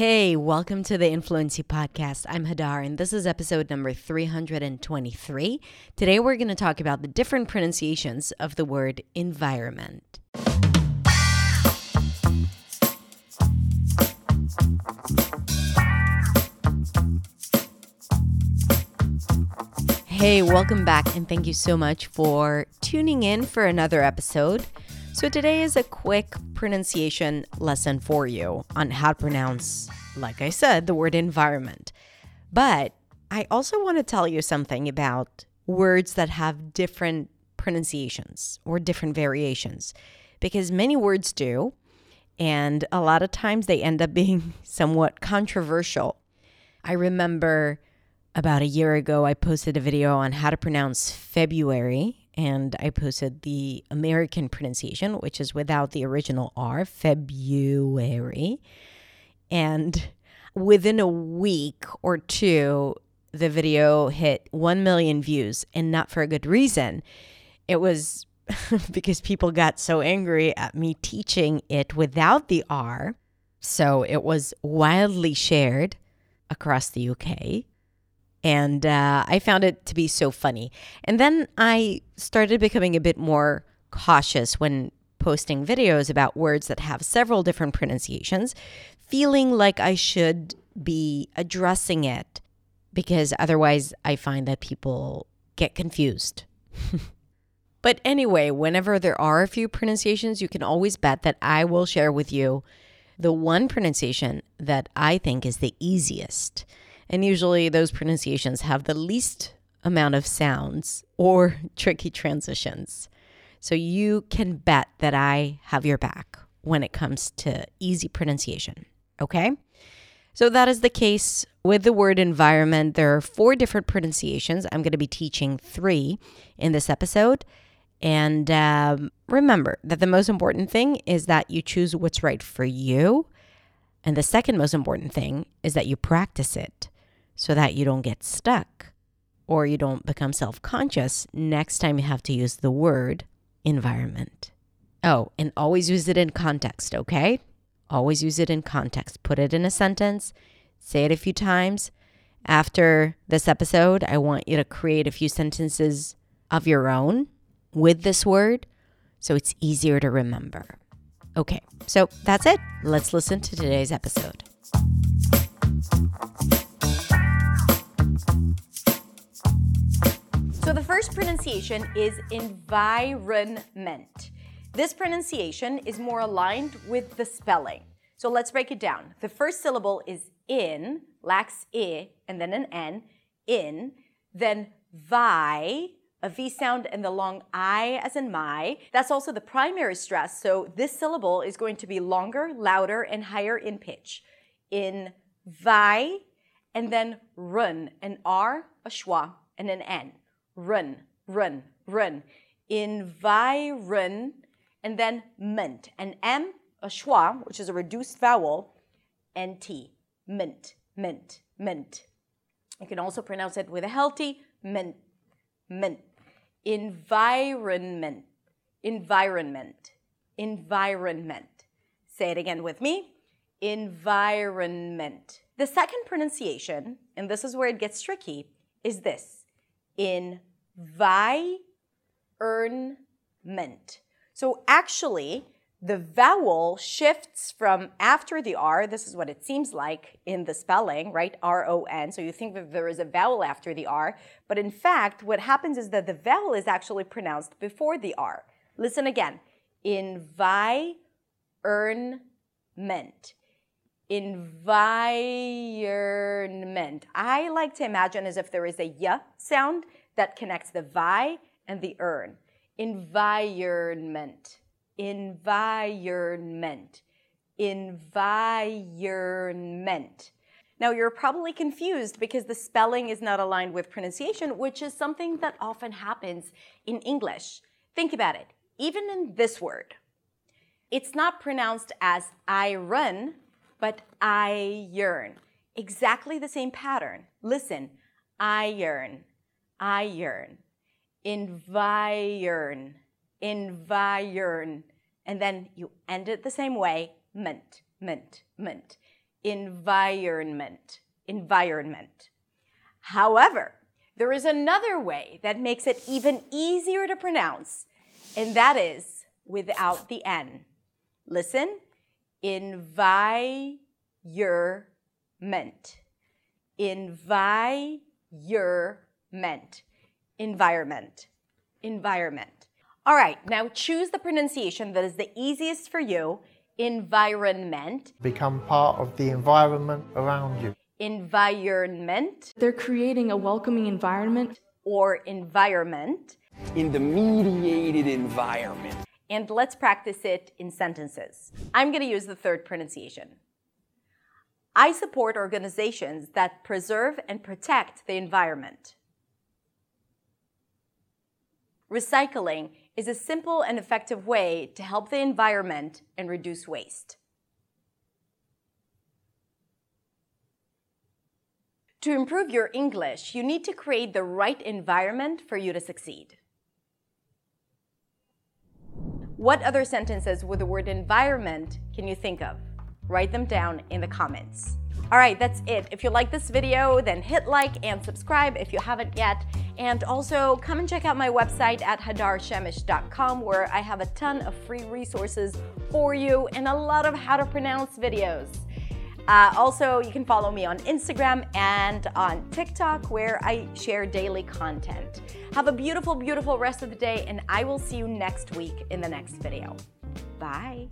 Hey, welcome to the Influency Podcast. I'm Hadar, and this is episode number 323. Today, we're going to talk about the different pronunciations of the word environment. Hey, welcome back, and thank you so much for tuning in for another episode. So today is a quick pronunciation lesson for you on how to pronounce, like I said, the word environment. But I also want to tell you something about words that have different pronunciations or different variations, because many words do, and a lot of times they end up being somewhat controversial. I remember about a year ago, I posted a video on how to pronounce February. And I posted the American pronunciation, which is without the original R, February. And within a week or two, the video hit 1 million views, and not for a good reason. It was because people got so angry at me teaching it without the R. So it was wildly shared across the UK. And I found it to be so funny. And then I started becoming a bit more cautious when posting videos about words that have several different pronunciations, feeling like I should be addressing it, because otherwise I find that people get confused. But anyway, whenever there are a few pronunciations, you can always bet that I will share with you the one pronunciation that I think is the easiest. And usually those pronunciations have the least amount of sounds or tricky transitions. So you can bet that I have your back when it comes to easy pronunciation, okay? So that is the case with the word environment. There are four different pronunciations. I'm going to be teaching three in this episode. And remember that the most important thing is that you choose what's right for you. And the second most important thing is that you practice it, so that you don't get stuck or you don't become self-conscious next time you have to use the word environment. Oh, and always use it in context, okay? Always use it in context. Put it in a sentence. Say it a few times. After this episode, I want you to create a few sentences of your own with this word so it's easier to remember. Okay, so that's it. Let's listen to today's episode. So the first pronunciation is environment. This pronunciation is more aligned with the spelling. So let's break it down. The first syllable is in, lacks I, and then an N, in, then vi, a V sound and the long I as in my. That's also the primary stress, so this syllable is going to be longer, louder, and higher in pitch. In vi, and then run, an R, a schwa, and an N. Run, run, run. Environ, and then ment. An M, a schwa, which is a reduced vowel, and T. Mint, mint, mint. You can also pronounce it with a healthy mint, mint. Environment, environment, environment. Say it again with me. Environment. The second pronunciation, and this is where it gets tricky, is this. Environment. So actually, the vowel shifts from after the R. This is what it seems like in the spelling, right? R-O-N. So you think that there is a vowel after the R. But in fact, what happens is that the vowel is actually pronounced before the R. Listen again. Environment. Environment. I like to imagine as if there is a y sound that connects the vi and the earn. Environment. Environment. Environment. Now you're probably confused because the spelling is not aligned with pronunciation, which is something that often happens in English. Think about it. Even in this word, it's not pronounced as I run, but I yearn. Exactly the same pattern. Listen, I yearn, I yearn. Environ, environ. And then you end it the same way, mint, mint, mint. environment. However, there is another way that makes it even easier to pronounce, and that is without the N. Listen, environment. All right, now choose the pronunciation that is the easiest for you. Environment. Become part of the environment around you. Environment. They're creating a welcoming environment. Or environment. In the mediated environment. And let's practice it in sentences. I'm going to use the third pronunciation. I support organizations that preserve and protect the environment. Recycling is a simple and effective way to help the environment and reduce waste. To improve your English, you need to create the right environment for you to succeed. What other sentences with the word environment can you think of? Write them down in the comments. All right, that's it. If you like this video, then hit like and subscribe if you haven't yet. And also come and check out my website at hadarshemesh.com, where I have a ton of free resources for you and a lot of how to pronounce videos. Also, you can follow me on Instagram and on TikTok, where I share daily content. Have a beautiful, beautiful rest of the day, and I will see you next week in the next video. Bye.